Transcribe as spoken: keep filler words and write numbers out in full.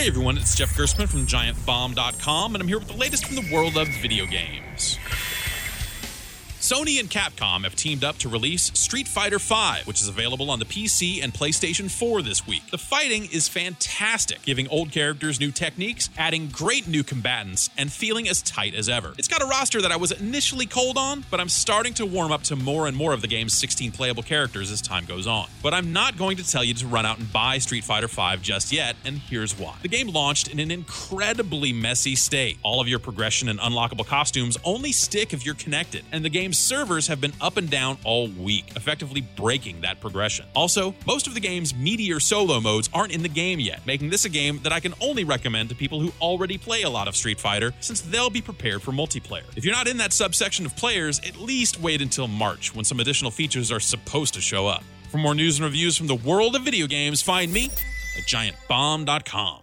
Hey everyone, it's Jeff Gerstmann from Giant Bomb dot com, and I'm here with the latest from the world of video games. Sony and Capcom have teamed up to release Street Fighter V, which is available on the P C and PlayStation four this week. The fighting is fantastic, giving old characters new techniques, adding great new combatants, and feeling as tight as ever. It's got a roster that I was initially cold on, but I'm starting to warm up to more and more of the game's sixteen playable characters as time goes on. But I'm not going to tell you to run out and buy Street Fighter V just yet, and here's why. The game launched in an incredibly messy state. All of your progression and unlockable costumes only stick if you're connected, and the game servers have been up and down all week, effectively breaking that progression. Also, most of the game's meatier solo modes aren't in the game yet, making this a game that I can only recommend to people who already play a lot of Street Fighter, since they'll be prepared for multiplayer. If you're not in that subsection of players, at least wait until March, when some additional features are supposed to show up. For more news and reviews from the world of video games, find me at Giant Bomb dot com.